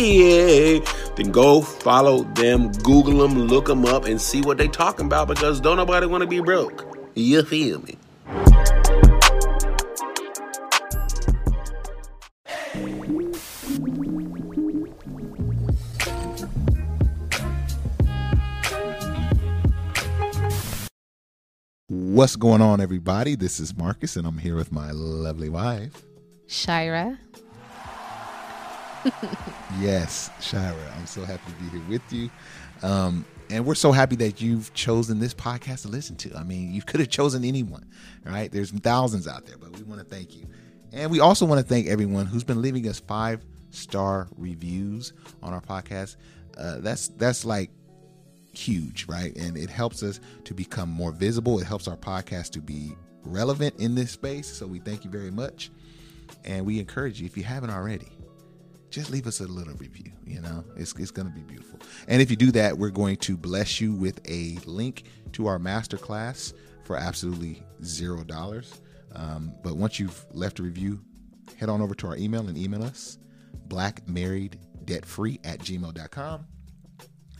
then go follow them, Google them, look them up, and see what they talking about, because don't nobody want to be broke. You feel me? What's going on, everybody? This is Marcus, and I'm here with my lovely wife, Shira. Yes, Shira, I'm so happy to be here with you. And we're so happy that you've chosen this podcast to listen to. I mean, you could have chosen anyone, right? There's thousands out there, but we want to thank you. And we also want to thank everyone who's been leaving us 5-star reviews on our podcast. That's like huge, right? And it helps us to become more visible. It helps our podcast to be relevant in this space. So we thank you very much. And we encourage you, if you haven't already, just leave us a little review, you know, it's going to be beautiful. And if you do that, we're going to bless you with a link to our masterclass for absolutely $0. But once you've left a review, head on over to our email and email us blackmarrieddebtfree@gmail.com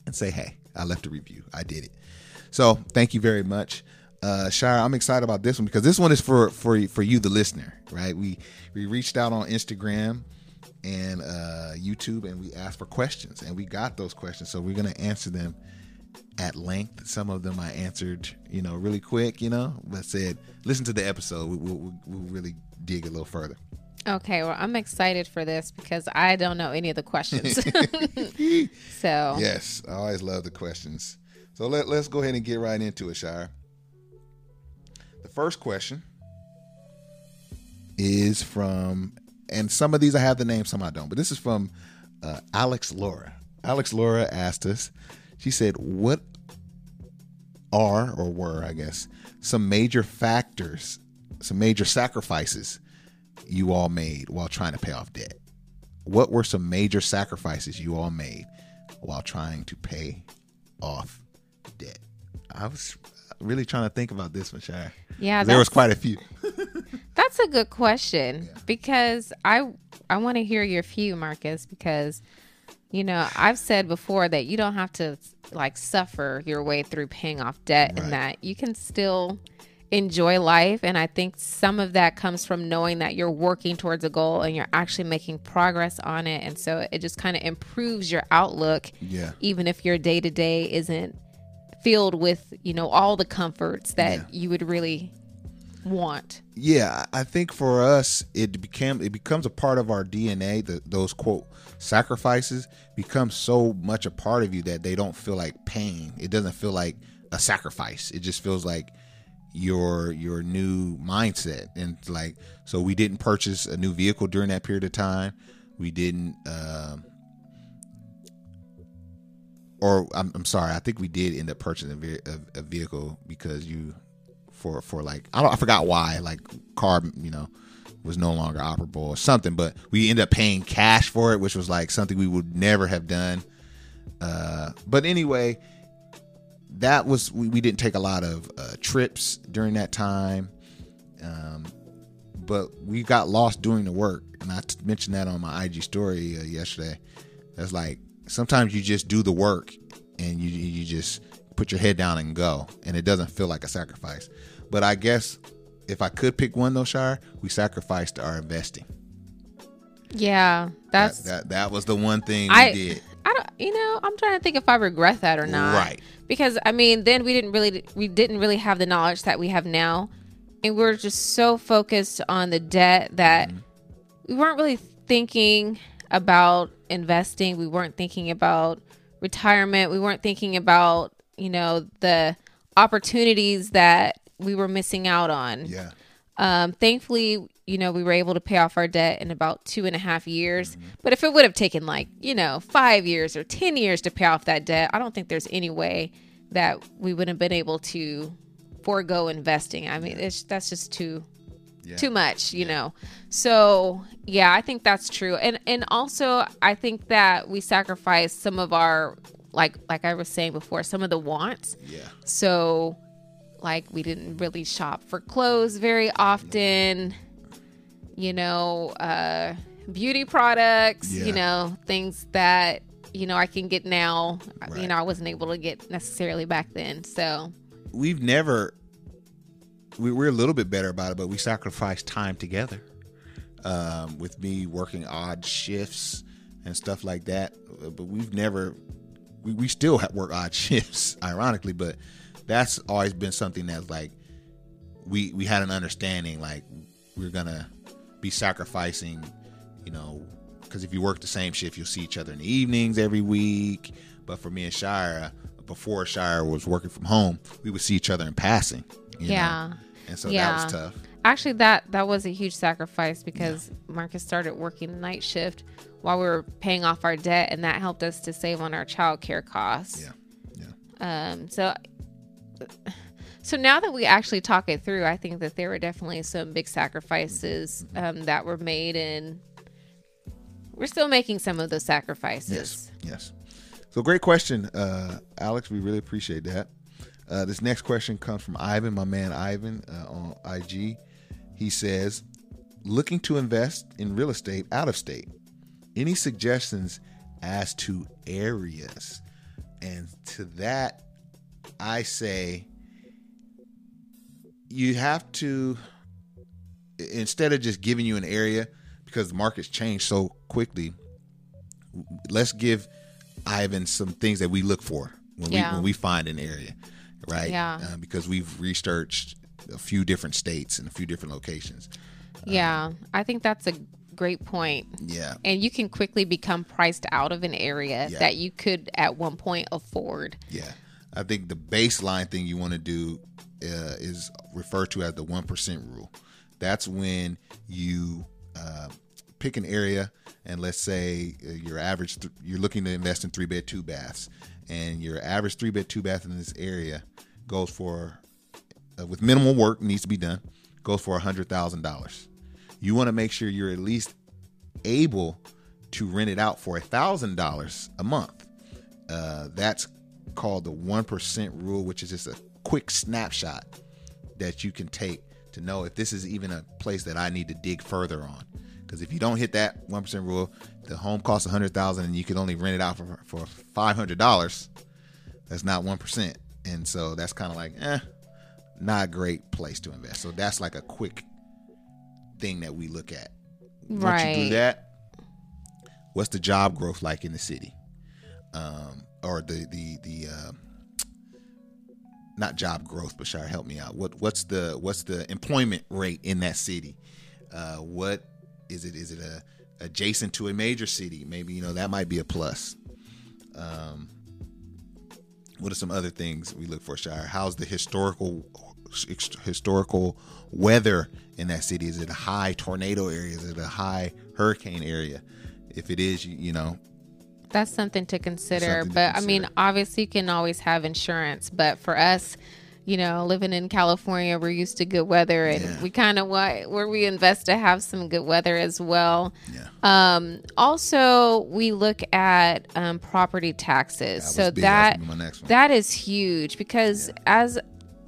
and say, hey, I left a review. I did it. So thank you very much. Shira, I'm excited about this one because this one is for you, the listener, right? We reached out on Instagram and YouTube, and we asked for questions, and we got those questions, so we're going to answer them at length. Some of them I answered, you know, really quick, you know, but said listen to the episode. We'll really dig a little further. Okay, well, I'm excited for this because I don't know any of the questions. So yes, I always love the questions, so let's go ahead and get right into it, Shire. The first question is from, and some of these I have the name, some I don't, but this is from Alex Laura. Alex Laura asked us, she said, what are, or were, I guess, some major factors, some major sacrifices you all made while trying to pay off debt? What were some major sacrifices you all made while trying to pay off debt? I was really trying to think about this one, Shire. Yeah, there was quite a few. That's a good question, yeah. Because I want to hear your few, Marcus, because, you know, I've said before that you don't have to like suffer your way through paying off debt, right? And that you can still enjoy life. And I think some of that comes from knowing that you're working towards a goal and you're actually making progress on it. And so it just kind of improves your outlook, yeah, even if your day to day isn't filled with, you know, all the comforts that, yeah, you would really want. Yeah, I think for us, it becomes a part of our DNA. Those quote sacrifices become so much a part of you that they don't feel like pain. It doesn't feel like a sacrifice. It just feels like your new mindset. And like, so we didn't purchase a new vehicle during that period of time. We didn't, I'm sorry, I think we did end up purchasing a vehicle because you, for like, I forgot why, like car, you know, was no longer operable or something, but we ended up paying cash for it, which was like something we would never have done. But anyway, that was, we didn't take a lot of trips during that time. But we got lost doing the work. And I mentioned that on my IG story yesterday. That's like, sometimes you just do the work and you just put your head down and go, and it doesn't feel like a sacrifice. But I guess if I could pick one though, Shire, we sacrificed our investing. Yeah, that's that was the one thing we did. I don't, you know, I'm trying to think if I regret that or not. Right. Because I mean, then we didn't really have the knowledge that we have now, and we're just so focused on the debt that, mm-hmm, we weren't really thinking about investing. We weren't thinking about retirement. We weren't thinking about, you know, the opportunities that we were missing out on. Yeah. Thankfully, you know, we were able to pay off our debt in about 2.5 years. Mm-hmm. But if it would have taken like, you know, 5 years or 10 years to pay off that debt, I don't think there's any way that we wouldn't have been able to forego investing. I mean, that's just too much, you know? So yeah, I think that's true. And also I think that we sacrifice some of our, like I was saying before, some of the wants. Yeah. So like we didn't really shop for clothes very often, you know, beauty products, you know, things that, you know, I can get now, you know, I wasn't able to get necessarily back then. So we've never, we're a little bit better about it, but we sacrificed time together, with me working odd shifts and stuff like that. But we've never, we still work odd shifts, ironically, but that's always been something that's like, we had an understanding, like we're going to be sacrificing, you know, because if you work the same shift, you'll see each other in the evenings every week. But for me and Shira, before Shira was working from home, we would see each other in passing. You know? And so that was tough. Actually, that was a huge sacrifice because Marcus started working the night shift while we were paying off our debt, and that helped us to save on our child care costs. Yeah. So now that we actually talk it through, I think that there were definitely some big sacrifices that were made, and we're still making some of those sacrifices. Yes. So great question, Alex. We really appreciate that. This next question comes from Ivan, my man Ivan, on IG. He says, looking to invest in real estate out of state. Any suggestions as to areas? And to that, I say you have to, instead of just giving you an area, because the market's changed so quickly, let's give Ivan some things that we look for when we find an area, right? Yeah. Because we've researched a few different states and a few different locations. Yeah, I think that's a great point. Yeah. And you can quickly become priced out of an area that you could at one point afford. Yeah. I think the baseline thing you want to do is referred to as the 1% rule. That's when you pick an area, and let's say you're looking to invest in 3-bed, 2-baths, and your average 3-bed, 2-bath in this area goes for, with minimal work needs to be done, goes for $100,000. You want to make sure you're at least able to rent it out for $1,000 a month. That's called the 1% rule, which is just a quick snapshot that you can take to know if this is even a place that I need to dig further on. Because if you don't hit that 1% rule, the home costs $100,000 and you can only rent it out for $500. That's not 1%. And so that's kind of like, not a great place to invest. So that's like a quick thing that we look at. Right. Once you do that, what's the job growth like in the city? Or the not job growth, but Shire, help me out. What's the employment rate in that city? What is it? Is it adjacent to a major city? Maybe, you know, that might be a plus. What are some other things we look for, Shire? How's the historical weather in that city? Is it a high tornado area? Is it a high hurricane area? If it is, you know, that's something to consider. I mean, obviously you can always have insurance, but for us, you know, living in California, we're used to good weather, and we kind of want where we invest to have some good weather as well. Yeah. Also, we look at property taxes. That is huge because as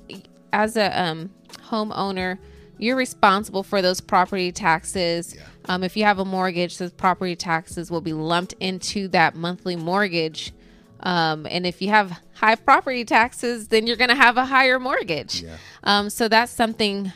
a homeowner, you're responsible for those property taxes. Yeah. If you have a mortgage, those property taxes will be lumped into that monthly mortgage. And if you have high property taxes, then you're going to have a higher mortgage. Yeah. So that's something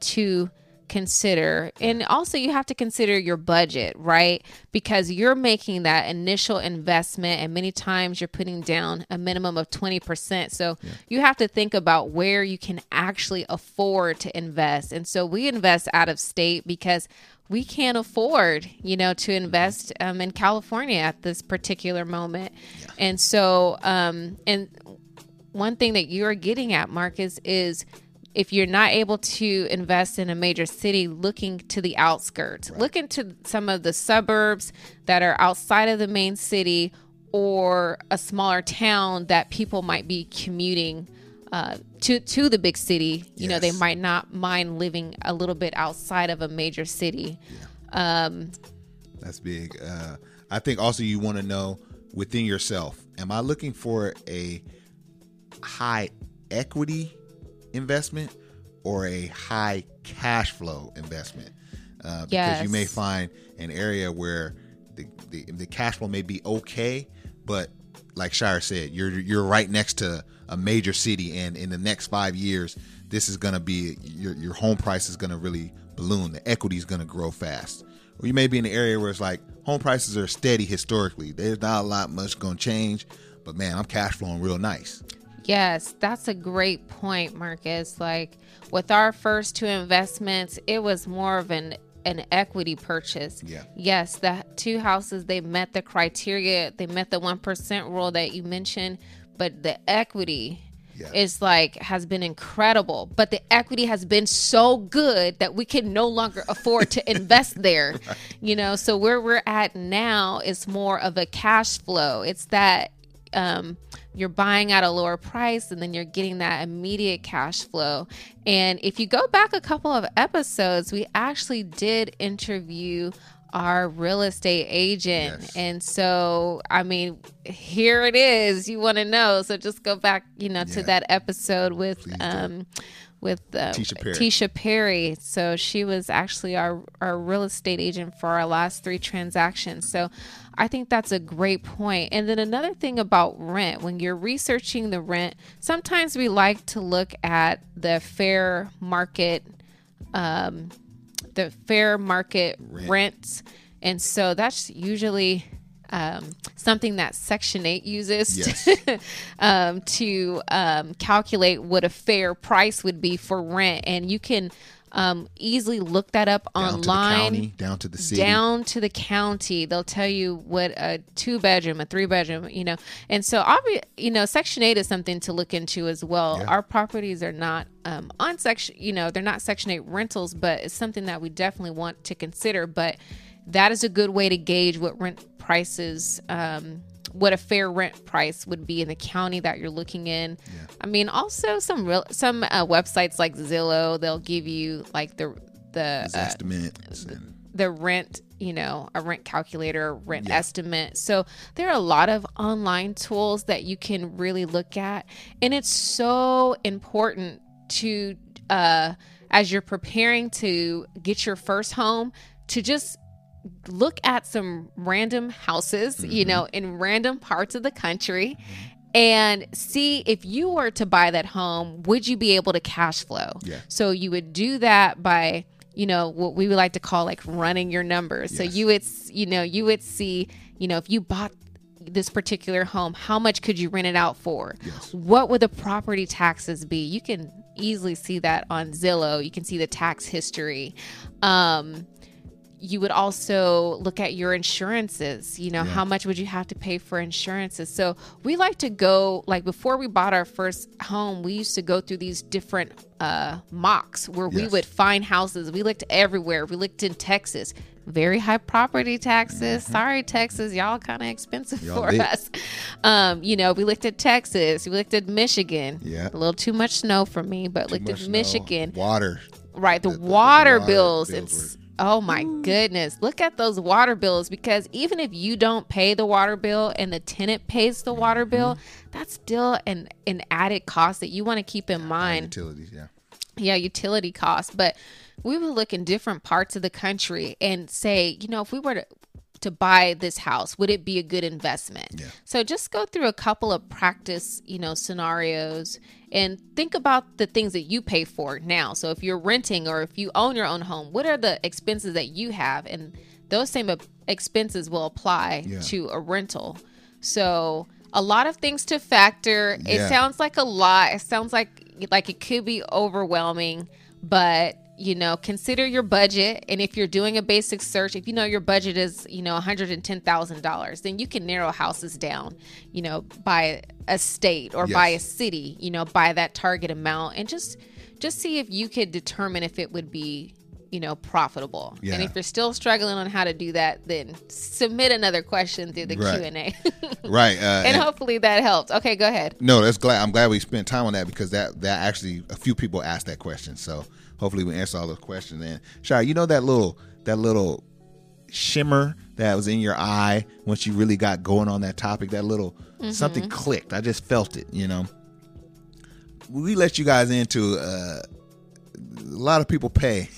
to consider. And also you have to consider your budget, right? Because you're making that initial investment, and many times you're putting down a minimum of 20%. So you have to think about where you can actually afford to invest. And so we invest out of state because we can't afford, you know, to invest in California at this particular moment. Yeah. And so, and one thing that you're getting at, Marcus, is if you're not able to invest in a major city, looking to the outskirts, right. Look into some of the suburbs that are outside of the main city, or a smaller town that people might be commuting to the big city. You yes. know, they might not mind living a little bit outside of a major city. Yeah. That's big. I think also you want to know within yourself, am I looking for a high equity investment or a high cash flow investment? Because yes. you may find an area where the cash flow may be okay, but like Shire said, you're right next to a major city, and in the next 5 years, this is going to be your home price is going to really balloon. The equity is going to grow fast. Or you may be in an area where it's like home prices are steady historically. There's not a lot much going to change, but man, I'm cash flowing real nice. Yes, that's a great point, Marcus. Like with our first two investments, it was more of an equity purchase. Yeah. Yes, the two houses, they met the criteria. They met the 1% rule that you mentioned, but the equity yeah. is like has been incredible. But the equity has been so good that we can no longer afford to invest there. Right. You know, so where we're at now is more of a cash flow. It's that you're buying at a lower price and then you're getting that immediate cash flow. And if you go back a couple of episodes, we actually did interview our real estate agent. Yes. And so, I mean, here it is, you want to know. So just go back, you know, yeah. to that episode with Tisha Perry. So she was actually our real estate agent for our last three transactions. So I think that's a great point. And then another thing about rent, when you're researching the rent, sometimes we like to look at the fair market, rents. And so that's usually something that Section 8 uses yes. to calculate what a fair price would be for rent. And you can easily look that up online. Down to the county. They'll tell you what a 2-bedroom, a 3-bedroom, you know. And so, Section 8 is something to look into as well. Yeah. Our properties are not on Section, you know, they're not Section 8 rentals, but it's something that we definitely want to consider. But that is a good way to gauge what rent prices, what a fair rent price would be in the county that you're looking in. Yeah. I mean, also some websites like Zillow, they'll give you like the rent, you know, a rent calculator, rent yeah. estimate. So there are a lot of online tools that you can really look at, and it's so important to as you're preparing to get your first home to just look at some random houses, mm-hmm. you know, in random parts of the country, and see if you were to buy that home, would you be able to cash flow? Yeah. So you would do that by, you know, what we would like to call like running your numbers. Yes. So you would see, you know, if you bought this particular home, how much could you rent it out for? Yes. What would the property taxes be? You can easily see that on Zillow. You can see the tax history. You would also look at your insurances, you know, yeah. how much would you have to pay for insurances? So we like to go, like before we bought our first home, we used to go through these different mocks where yes. we would find houses. We looked everywhere. We looked in Texas, very high property taxes. Mm-hmm. Sorry, Texas, y'all kind of expensive y'all for big. Us. You know, we looked at Texas, we looked at Michigan, yeah. a little too much snow for me, but looked at Michigan. Water. Right. The water bills. Oh my goodness. Look at those water bills, because even if you don't pay the water bill and the tenant pays the water bill, that's still an added cost that you want to keep in mind. Utilities, yeah. Yeah, utility costs. But we would look in different parts of the country and say, you know, if we were to buy this house, would it be a good investment? Yeah. So just go through a couple of practice, you know, scenarios and think about the things that you pay for now. So if you're renting or if you own your own home, what are the expenses that you have? And those same expenses will apply yeah. to a rental. So a lot of things to factor. Yeah. It sounds like a lot. It sounds like it could be overwhelming, but you know, consider your budget. And if you're doing a basic search, if you know your budget is, you know, $110,000, then you can narrow houses down, you know, by a state or yes. by a city, you know, by that target amount, and just just see if you could determine if it would be, you know, profitable. Yeah. And if you're still struggling on how to do that, then submit another question through the Q&A. Right. And hopefully that helped. Okay, go ahead. No, that's glad. I'm glad we spent time on that, because that actually a few people asked that question. So hopefully we answer all those questions. And Shai, you know, that little shimmer that was in your eye once you really got going on that topic, that little something clicked. I just felt it, you know. We let you guys into a lot of people pay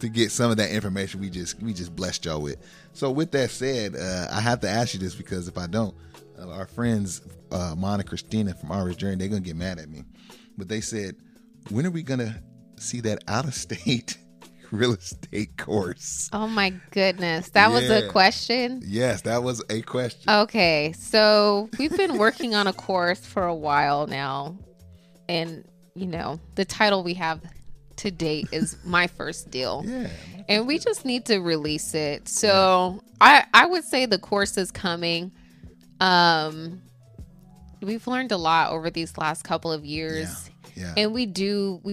to get some of that information we just blessed y'all with. So with that said, I have to ask you this, because if I don't, our friends Mon and Christina from Our Journey, they're gonna get mad at me, but they said, when are we gonna see that out of state real estate course? Oh my goodness. That was a question? Yes, that was a question. Okay. So we've been working on a course for a while now. And, you know, the title we have to date is My First Deal. Yeah. And we just need to release it. So I would say the course is coming. We've learned a lot over these last couple of years. Yeah. And we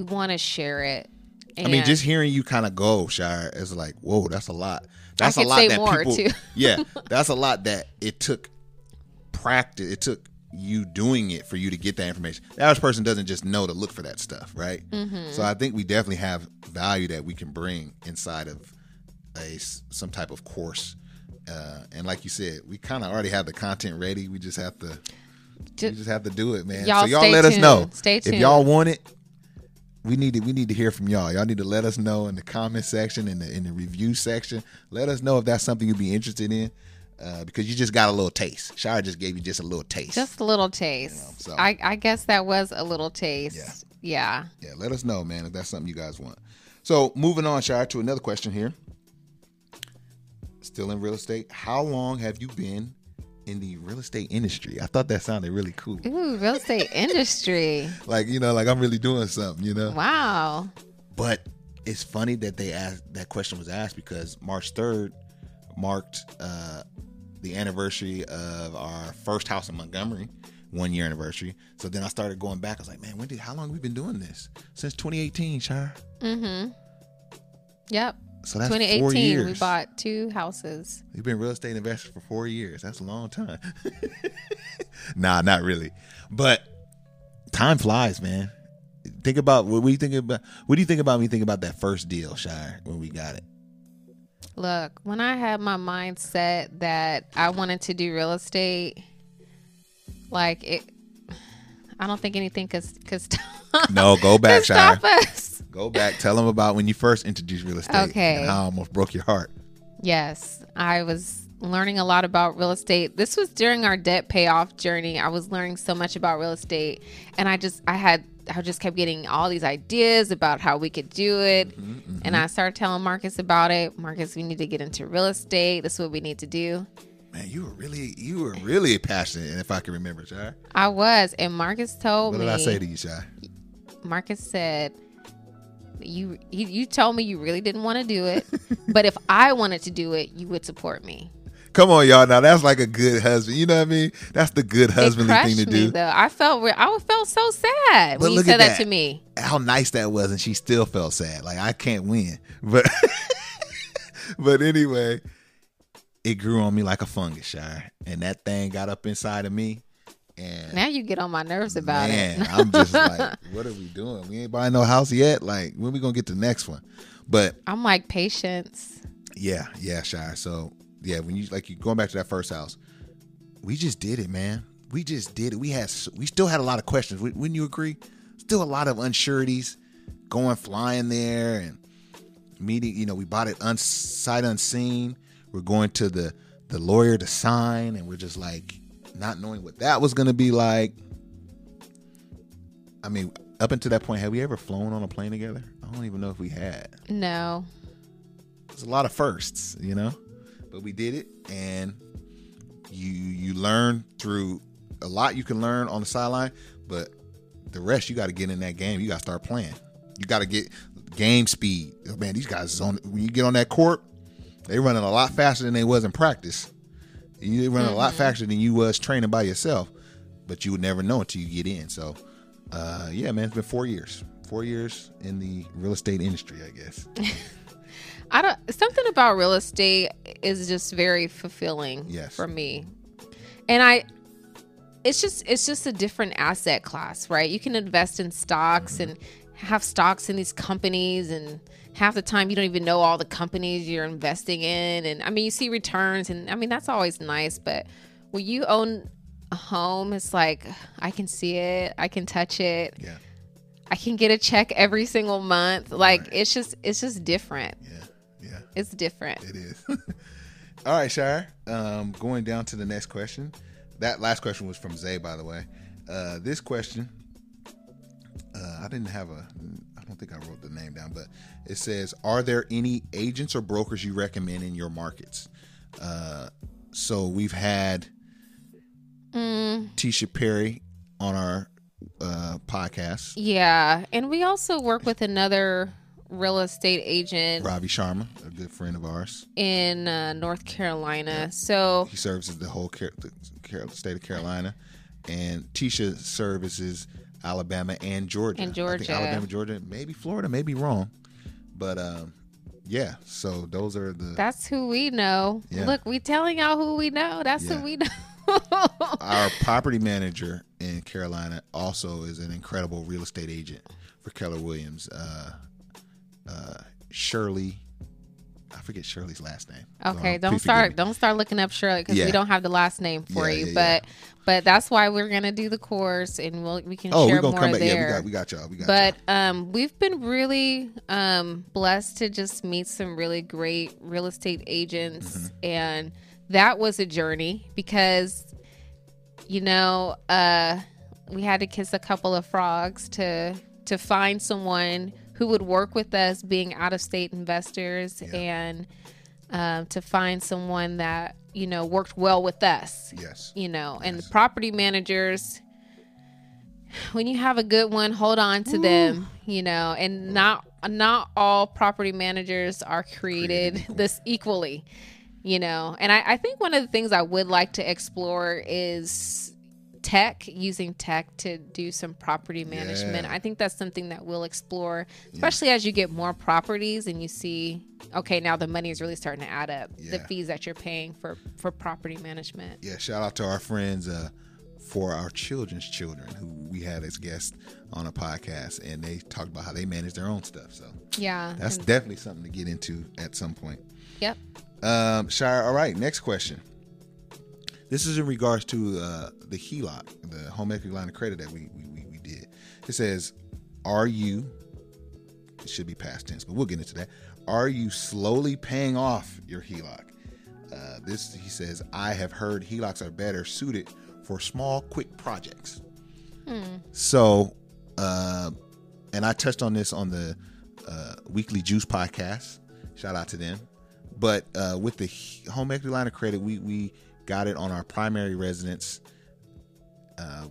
want to share it. And I mean, just hearing you kind of go, Shai, is like, whoa, that's a lot. That's a lot that people. Too. Yeah, that's a lot that it took practice. It took you doing it for you to get that information. The average person doesn't just know to look for that stuff, right? Mm-hmm. So I think we definitely have value that we can bring inside of some type of course. And like you said, we kind of already have the content ready. We just have to. We just have to do it, man. Y'all, so y'all let us know. Stay tuned. If y'all want it. We need to hear from y'all. Y'all need to let us know in the comment section, in the review section. Let us know if that's something you'd be interested in, because you just got a little taste. Shai just gave you just a little taste. Just a little taste. You know, so. I guess that was a little taste. Yeah. Yeah, let us know, man, if that's something you guys want. So moving on, Shai, to another question here. Still in real estate. How long have you been in the real estate industry? I thought that sounded really cool. Ooh, real estate industry. Like, you know, like I'm really doing something, you know? Wow. But it's funny that that question was asked, because March 3rd marked the anniversary of our first house in Montgomery, 1 year anniversary. So then I started going back. I was like, man, how long have we been doing this? Since 2018, Shire. Mm-hmm. Yep. So that's 2018, 4 years. We bought two houses. You've been real estate investor for 4 years. That's a long time. Nah, not really. But time flies, man. Think about what do you think about when you think about that first deal, Shire, when we got it? Look, when I had my mindset that I wanted to do real estate, like I don't think anything could stop. No, go back, Shire. Stop us. Go back. Tell them about when you first introduced real estate. Okay. And I almost broke your heart. Yes. I was learning a lot about real estate. This was during our debt payoff journey. I was learning so much about real estate. And I just kept getting all these ideas about how we could do it. Mm-hmm, mm-hmm. And I started telling Marcus about it. Marcus, we need to get into real estate. This is what we need to do. Man, you were really passionate, and if I can remember, Shai. I was. And Marcus told me. What did I say to you, Shai? Marcus said, You told me you really didn't want to do it, but if I wanted to do it, you would support me. Come on, y'all! Now that's like a good husband. You know what I mean? That's the good husbandly thing to do. Though I felt so sad when you said that to me. How nice that was, and she still felt sad. Like I can't win, but but anyway, it grew on me like a fungus, Shire, and that thing got up inside of me. And now you get on my nerves about it. I'm just like, what are we doing? We ain't buying no house yet. Like, when we gonna get the next one? But I'm like, patience. Yeah, Shire. So yeah, when you going back to that first house, we just did it, man. We just did it. We still had a lot of questions. Wouldn't you agree? Still a lot of unsureties, flying there and meeting. You know, we bought it sight unseen. We're going to the lawyer to sign, and we're just like, not knowing what that was going to be like. I mean, up until that point, had we ever flown on a plane together? I don't even know if we had. No. There's a lot of firsts, you know? But we did it, and you learn through a lot. You can learn on the sideline, but the rest, you got to get in that game. You got to start playing. You got to get game speed. Oh, man, these guys, when you get on that court, they running a lot faster than they was in practice. You run a lot faster than you was training by yourself, but you would never know until you get in. So, yeah, man, it's been 4 years. 4 years in the real estate industry, I guess. Something about real estate is just very fulfilling for me. And it's just a different asset class, right? You can invest in stocks and have stocks in these companies, and half the time you don't even know all the companies you're investing in. And I mean, you see returns, and I mean, that's always nice. But when you own a home, it's like, I can see it, I can touch it. Yeah. I can get a check every single month. Like, it's just different. Yeah. Yeah. It's different. It is. All right, Shire. Going down to the next question. That last question was from Zay, by the way. This question, I don't think I wrote the name down, but it says, are there any agents or brokers you recommend in your markets? So we've had Tisha Perry on our podcast. Yeah. And we also work with another real estate agent, Ravi Sharma, a good friend of ours in North Carolina. Yeah. So he services the whole state of Carolina, and Tisha services Alabama and Georgia. I think Alabama, Georgia, maybe Florida, maybe wrong, but yeah. So those are that's who we know. Yeah. Look, we telling y'all who we know. That's who we know. Our property manager in Carolina also is an incredible real estate agent for Keller Williams. Shirley, I forget Shirley's last name. Okay, don't start looking up Shirley, because we don't have the last name for you. But that's why we're gonna do the course, and we can share more there. We got y'all. We've been really blessed to just meet some really great real estate agents, and that was a journey, because we had to kiss a couple of frogs to find someone who would work with us, being out-of-state investors, and to find someone that worked well with us. And the property managers, when you have a good one, hold on to them. And not all property managers are created this equally. And I think one of the things I would like to explore is using tech to do some property management. I think that's something that we'll explore, especially as you get more properties and you see, okay, now the money is really starting to add up, the fees that you're paying for property management. Shout out to our friends for our children's children, who we had as guests on a podcast, and they talked about how they manage their own stuff. So that's definitely something to get into at some point. Shire, all right, next question. This is in regards to the HELOC, the home equity line of credit that we did. It says, it should be past tense, but we'll get into that. Are you slowly paying off your HELOC? He says, I have heard HELOCs are better suited for small, quick projects. So, and I touched on this on the Weekly Juice Podcast. Shout out to them. But with the home equity line of credit, we got it on our primary residence.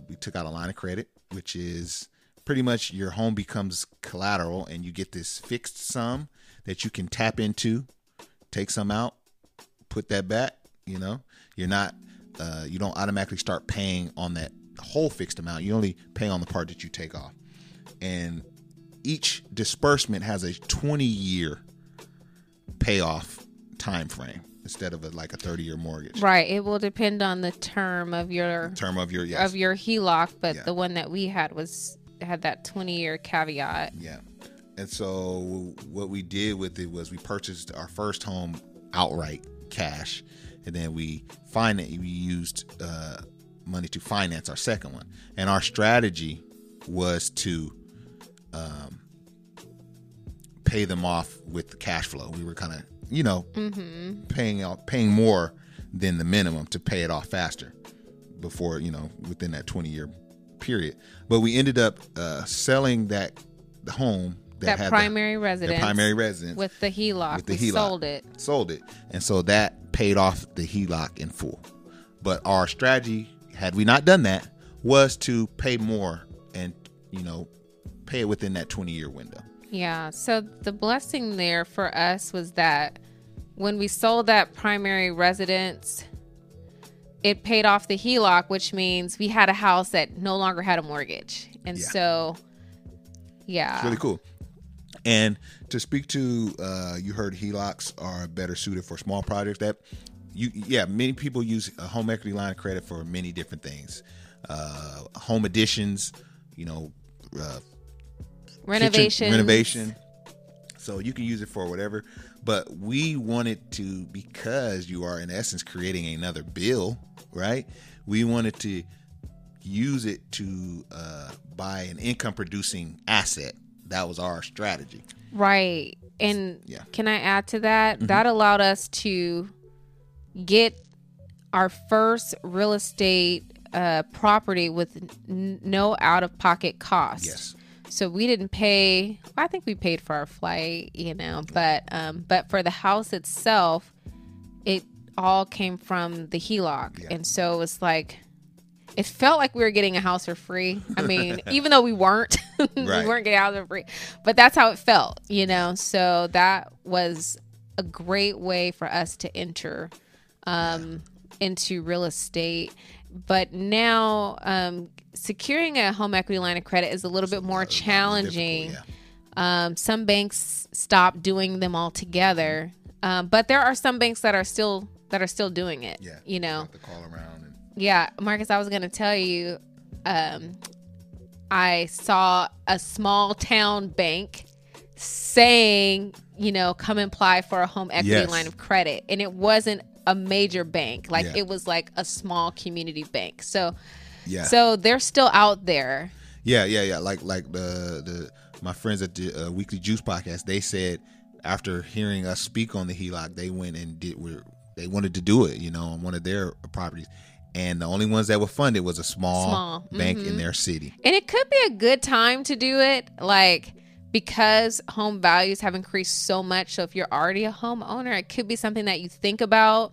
We took out a line of credit, which is pretty much your home becomes collateral, and you get this fixed sum that you can tap into, take some out, put that back. You're not, you don't automatically start paying on that whole fixed amount. You only pay on the part that you take off. And each disbursement has a 20-year payoff time frame, instead of a 30-year mortgage. Right. It will depend on the term of your of your HELOC, but the one that we had had that 20-year caveat. Yeah. And so what we did with it was we purchased our first home outright cash, and then we used money to finance our second one. And our strategy was to pay them off with the cash flow. We were kind of paying more than the minimum to pay it off faster before, within that 20-year period. But we ended up selling the home that had the primary residence with the HELOC. We sold it. And so that paid off the HELOC in full. But our strategy, had we not done that, was to pay more and, pay it within that 20-year window. Yeah. So the blessing there for us was that when we sold that primary residence, it paid off the HELOC, which means we had a house that no longer had a mortgage. And so Yeah. It's really cool. And to speak to, you heard HELOCs are better suited for small projects. That you, yeah, many people use a home equity line of credit for many different things. Home additions, you know, renovation. So you can use it for whatever. But we wanted to, because you are in essence creating another bill, right? We wanted to use it to buy an income producing asset. That was our strategy. Right. And yeah. Can I add to that? Mm-hmm. That allowed us to get our first real estate property with no out-of-pocket costs. Yes. So we didn't pay. I think we paid for our flight, you know, but for the house itself, it all came from the HELOC. Yeah. And so it was like, it felt like we were getting a house for free. I mean, even though we weren't, right. We weren't getting a house for free, but that's how it felt, you know? So that was a great way for us to enter into real estate. But now securing a home equity line of credit is a little bit more challenging. Yeah. Some banks stopped doing them altogether, but there are some banks that are still doing it. Yeah, you know. Have to call around. Yeah, Marcus, I was going to tell you, I saw a small town bank saying, you know, come apply for a home equity line of credit. And it wasn't a major bank. Like, it was like a small community bank. So, so they're still out there. Yeah. Like my friends at the Weekly Juice Podcast, they said after hearing us speak on the HELOC, they went and they wanted to do it, you know, on one of their properties. And the only ones that were funded was a small bank in their city. And it could be a good time to do it, like, because home values have increased so much. So if you're already a homeowner, it could be something that you think about.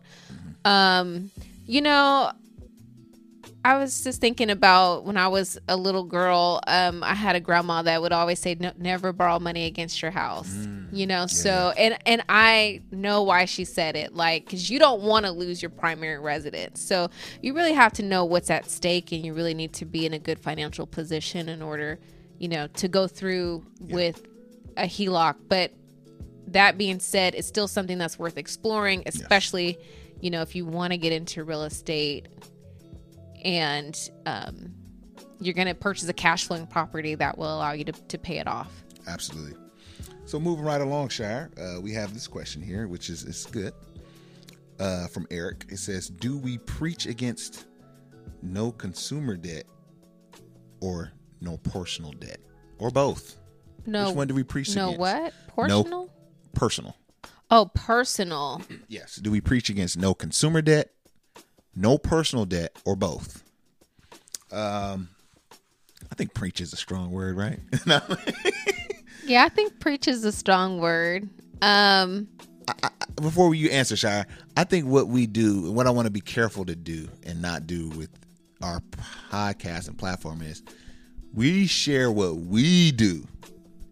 You know, I was just thinking about when I was a little girl, I had a grandma that would always say, no, never borrow money against your house, you know? Yeah. So, and I know why she said it, like, cause you don't want to lose your primary residence. So you really have to know what's at stake, and you really need to be in a good financial position in order, you know, to go through with a HELOC. But that being said, it's still something that's worth exploring, especially, you know, if you want to get into real estate. And you're going to purchase a cash flowing property that will allow you to pay it off. Absolutely. So moving right along, Shire, we have this question here, which is good, from Eric. It says, do we preach against no consumer debt or no personal debt, or both? No. Which one do we preach against? No what? No personal. Oh, personal. Yes. Do we preach against no consumer debt, no personal debt, or both? I think preach is a strong word, right? Yeah, I think preach is a strong word. Before you answer, Shire, I think what we do and what I want to be careful to do and not do with our podcast and platform is we share what we do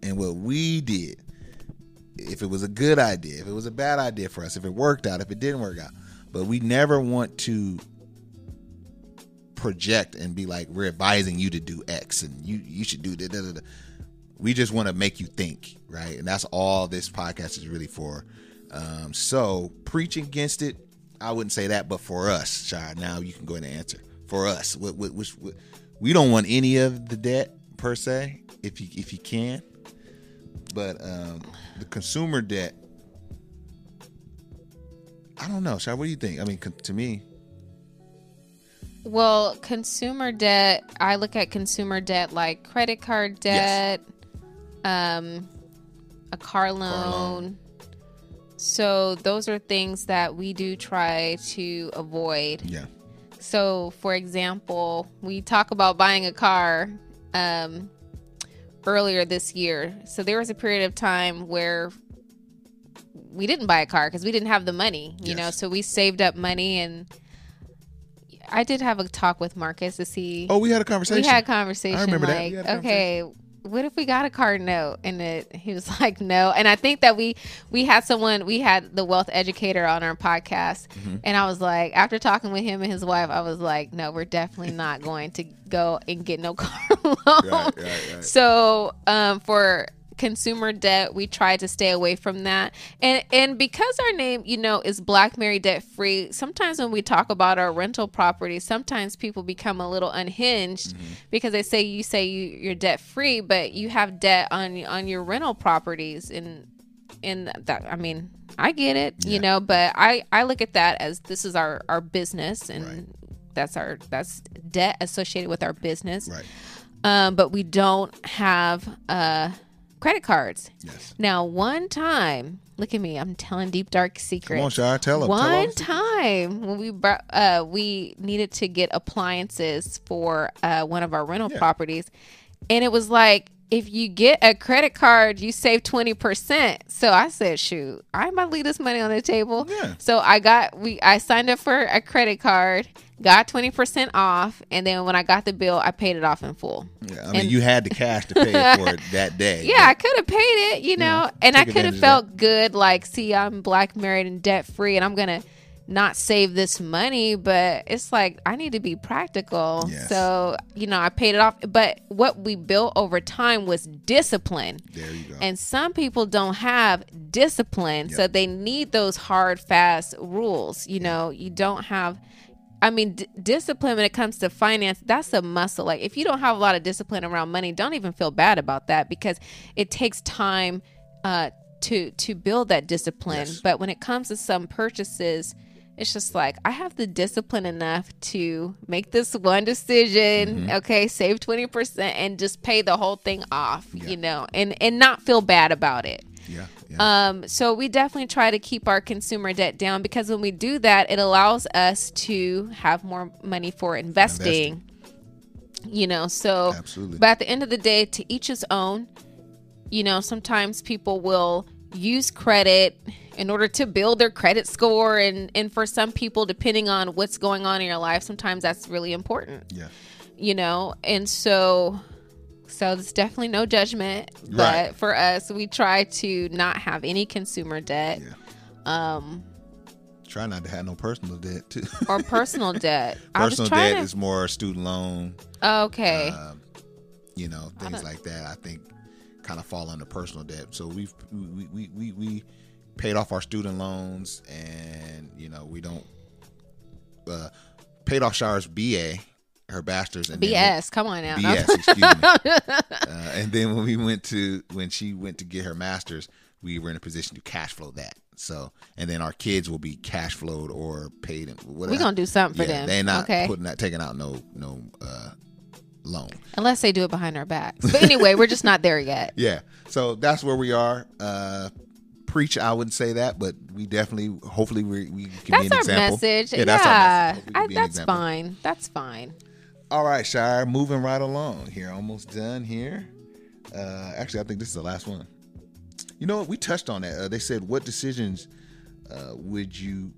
and what we did. If it was a good idea, if it was a bad idea for us, if it worked out, if it didn't work out. But we never want to project and be like, we're advising you to do X and you should do that. We just want to make you think, right? And that's all this podcast is really for. So preach against it, I wouldn't say that, but for us, Shire, now you can go ahead and answer. For us, what, we don't want any of the debt per se, if you can. But the consumer debt, I don't know. Shire, what do you think? I mean, to me. Well, consumer debt, I look at consumer debt like credit card debt, a car loan. So those are things that we do try to avoid. Yeah. So, for example, we talk about buying a car earlier this year. So there was a period of time where we didn't buy a car because we didn't have the money, you know, so we saved up money. And I did have a talk with Marcus to see. Oh, we had a conversation. I remember like, that. Okay, what if we got a car note? And he was like, no. And I think that we had the wealth educator on our podcast. Mm-hmm. And I was like, after talking with him and his wife, I was like, no, we're definitely not going to go and get no car loan. Right. So for consumer debt, we try to stay away from that. And because our name, you know, is Black Married Debt-Free, sometimes when we talk about our rental property, sometimes people become a little unhinged because they say you're debt-free, but you have debt on your rental properties. And that, I mean, I get it, you know, but I look at that as this is our business, and that's debt associated with our business. Right. But we don't have credit cards. Yes. Now, one time, look at me, I'm telling deep, dark secrets. Come on, Shire, tell them. One time when we needed to get appliances for one of our rental properties, and it was like, if you get a credit card, you save 20%. So I said, shoot, I might leave this money on the table. Yeah. So I signed up for a credit card, got 20% off, and then when I got the bill, I paid it off in full. Yeah, I mean, you had the cash to pay for it that day. Yeah, I could have paid it, you know, and I could have felt good, like, see, I'm Black, married, and debt-free, and I'm going to not save this money, but it's like I need to be practical. Yes. So, you know, I paid it off. But what we built over time was discipline. There you go. And some people don't have discipline, so they need those hard, fast rules. You know, you don't have, I mean, discipline when it comes to finance, that's a muscle. Like, if you don't have a lot of discipline around money, don't even feel bad about that, because it takes time to build that discipline. Yes. But when it comes to some purchases, it's just like, I have the discipline enough to make this one decision, okay, save 20% and just pay the whole thing off, you know, and not feel bad about it. Yeah. So we definitely try to keep our consumer debt down, because when we do that, it allows us to have more money for investing. You know, so. Absolutely. But at the end of the day, to each his own. You know, sometimes people will use credit in order to build their credit score. And for some people, depending on what's going on in your life, sometimes that's really important. Yeah. You know, and so there's definitely no judgment. But for us, we try to not have any consumer debt. Yeah. Try not to have no personal debt, too. Or personal debt. Personal debt is more student loan. Okay. You know, things like that, I think, kind of fall under personal debt. So we paid off our student loans, and you know, we don't paid off Shara's BA, her bachelor's and BS. Come on now, BS. Excuse me. And then when she went to get her master's, we were in a position to cash flow that. So, and then our kids will be cash flowed or paid. And whatever. We're gonna do something for them. They're not taking out no loan, unless they do it behind our backs, but anyway, we're just not there yet. So that's where we are. Preach, I wouldn't say that, but we definitely, hopefully we can that's be an example. Message. That's our message. That's fine. All right, Shire, moving right along here, almost done here. Actually, I think this is the last one. You know what, we touched on that. They said, what decisions would you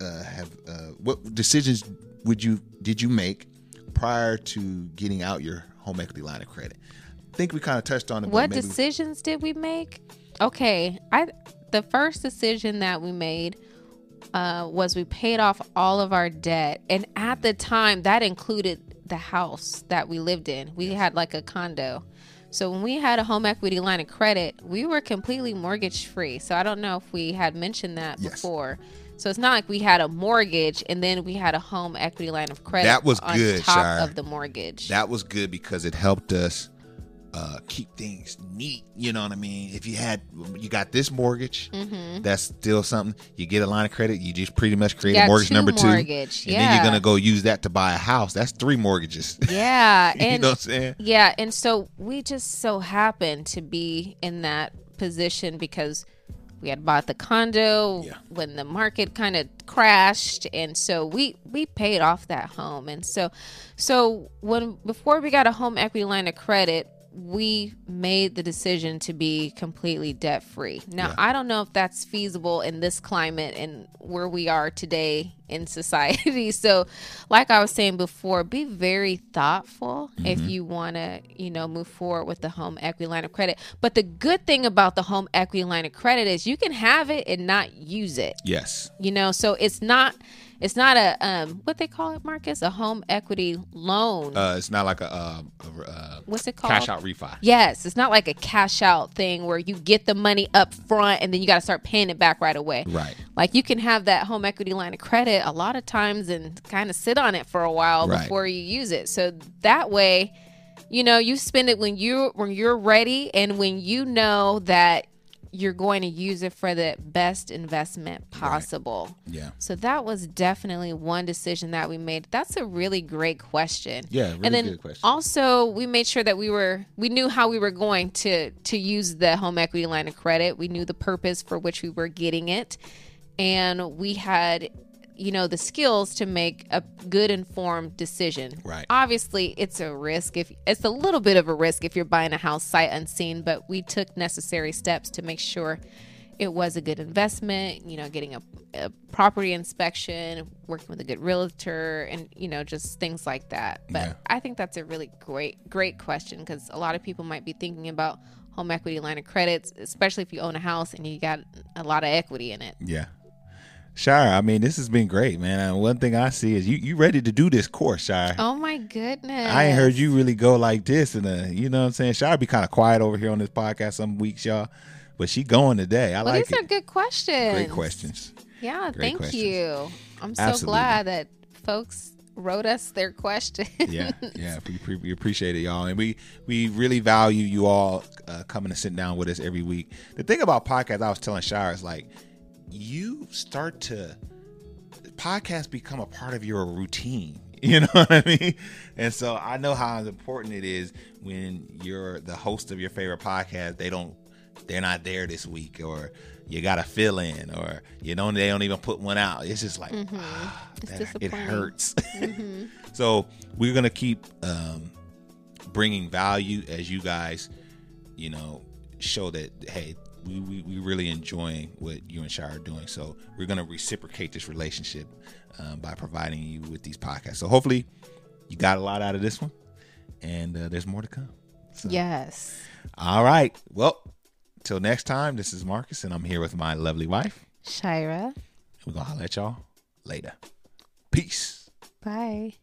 have what decisions did you make prior to getting out your home equity line of credit? I think we kind of touched on it. What decisions did we make? Okay. The first decision that we made was we paid off all of our debt. And at the time, that included the house that we lived in. We had like a condo. So when we had a home equity line of credit, we were completely mortgage free. So I don't know if we had mentioned that before. So it's not like we had a mortgage and then we had a home equity line of credit on top of the mortgage. That was good, because it helped us keep things neat. You know what I mean? If you got this mortgage, that's still something. You get a line of credit, you just pretty much create a mortgage number two. And then you're going to go use that to buy a house. That's three mortgages. Yeah. You know what I'm saying? Yeah. And so we just so happened to be in that position because we had bought the condo when the market kind of crashed, and so we paid off that home. And so before we got a home equity line of credit, we made the decision to be completely debt free. Now, I don't know if that's feasible in this climate and where we are today in society. So, like I was saying before, be very thoughtful if you want to, you know, move forward with the home equity line of credit. But the good thing about the home equity line of credit is you can have it and not use it. Yes. You know, so it's not It's not a what they call it, Marcus, a home equity loan. It's not like a what's it called? Cash out refi. Yes, it's not like a cash out thing where you get the money up front and then you got to start paying it back right away. Right. Like you can have that home equity line of credit a lot of times and kind of sit on it for a while before you use it. So that way, you know, you spend it when you're ready and when you know that you're going to use it for the best investment possible. Right. Yeah. So that was definitely one decision that we made. That's a really great question. Yeah, really good question. And then also we made sure that we knew how we were going to use the home equity line of credit. We knew the purpose for which we were getting it. And we had, you know, the skills to make a good informed decision. Right. Obviously, it's a risk. It's a little bit of a risk if you're buying a house sight unseen, but we took necessary steps to make sure it was a good investment, you know, getting a property inspection, working with a good realtor, and, you know, just things like that. But yeah. I think that's a really great question because a lot of people might be thinking about home equity line of credits, especially if you own a house and you got a lot of equity in it. Yeah. Shire, I mean, this has been great, man. And one thing I see is you ready to do this course, Shire. Oh, my goodness. I ain't heard you really go like this. And you know what I'm saying? Shire be kind of quiet over here on this podcast some weeks, y'all. But she going today. I like it. These are good questions. Great questions. Yeah, thank you. I'm so glad that folks wrote us their questions. Yeah, we appreciate it, y'all. And we really value you all coming and sitting down with us every week. The thing about podcasts, I was telling Shire, is like, podcasts become a part of your routine. You know what I mean? And so I know how important it is when you're the host of your favorite podcast. They're not there this week, or you got to fill in, or they don't even put one out. It's just like, it hurts. Mm-hmm. So we're going to keep bringing value as you guys, you know, show that, hey, we really enjoying what you and Shire are doing. So we're going to reciprocate this relationship by providing you with these podcasts. So hopefully you got a lot out of this one, and there's more to come. So. Yes. All right. Well, till next time, this is Marcus, and I'm here with my lovely wife, Shira. We're going to holler at y'all later. Peace. Bye.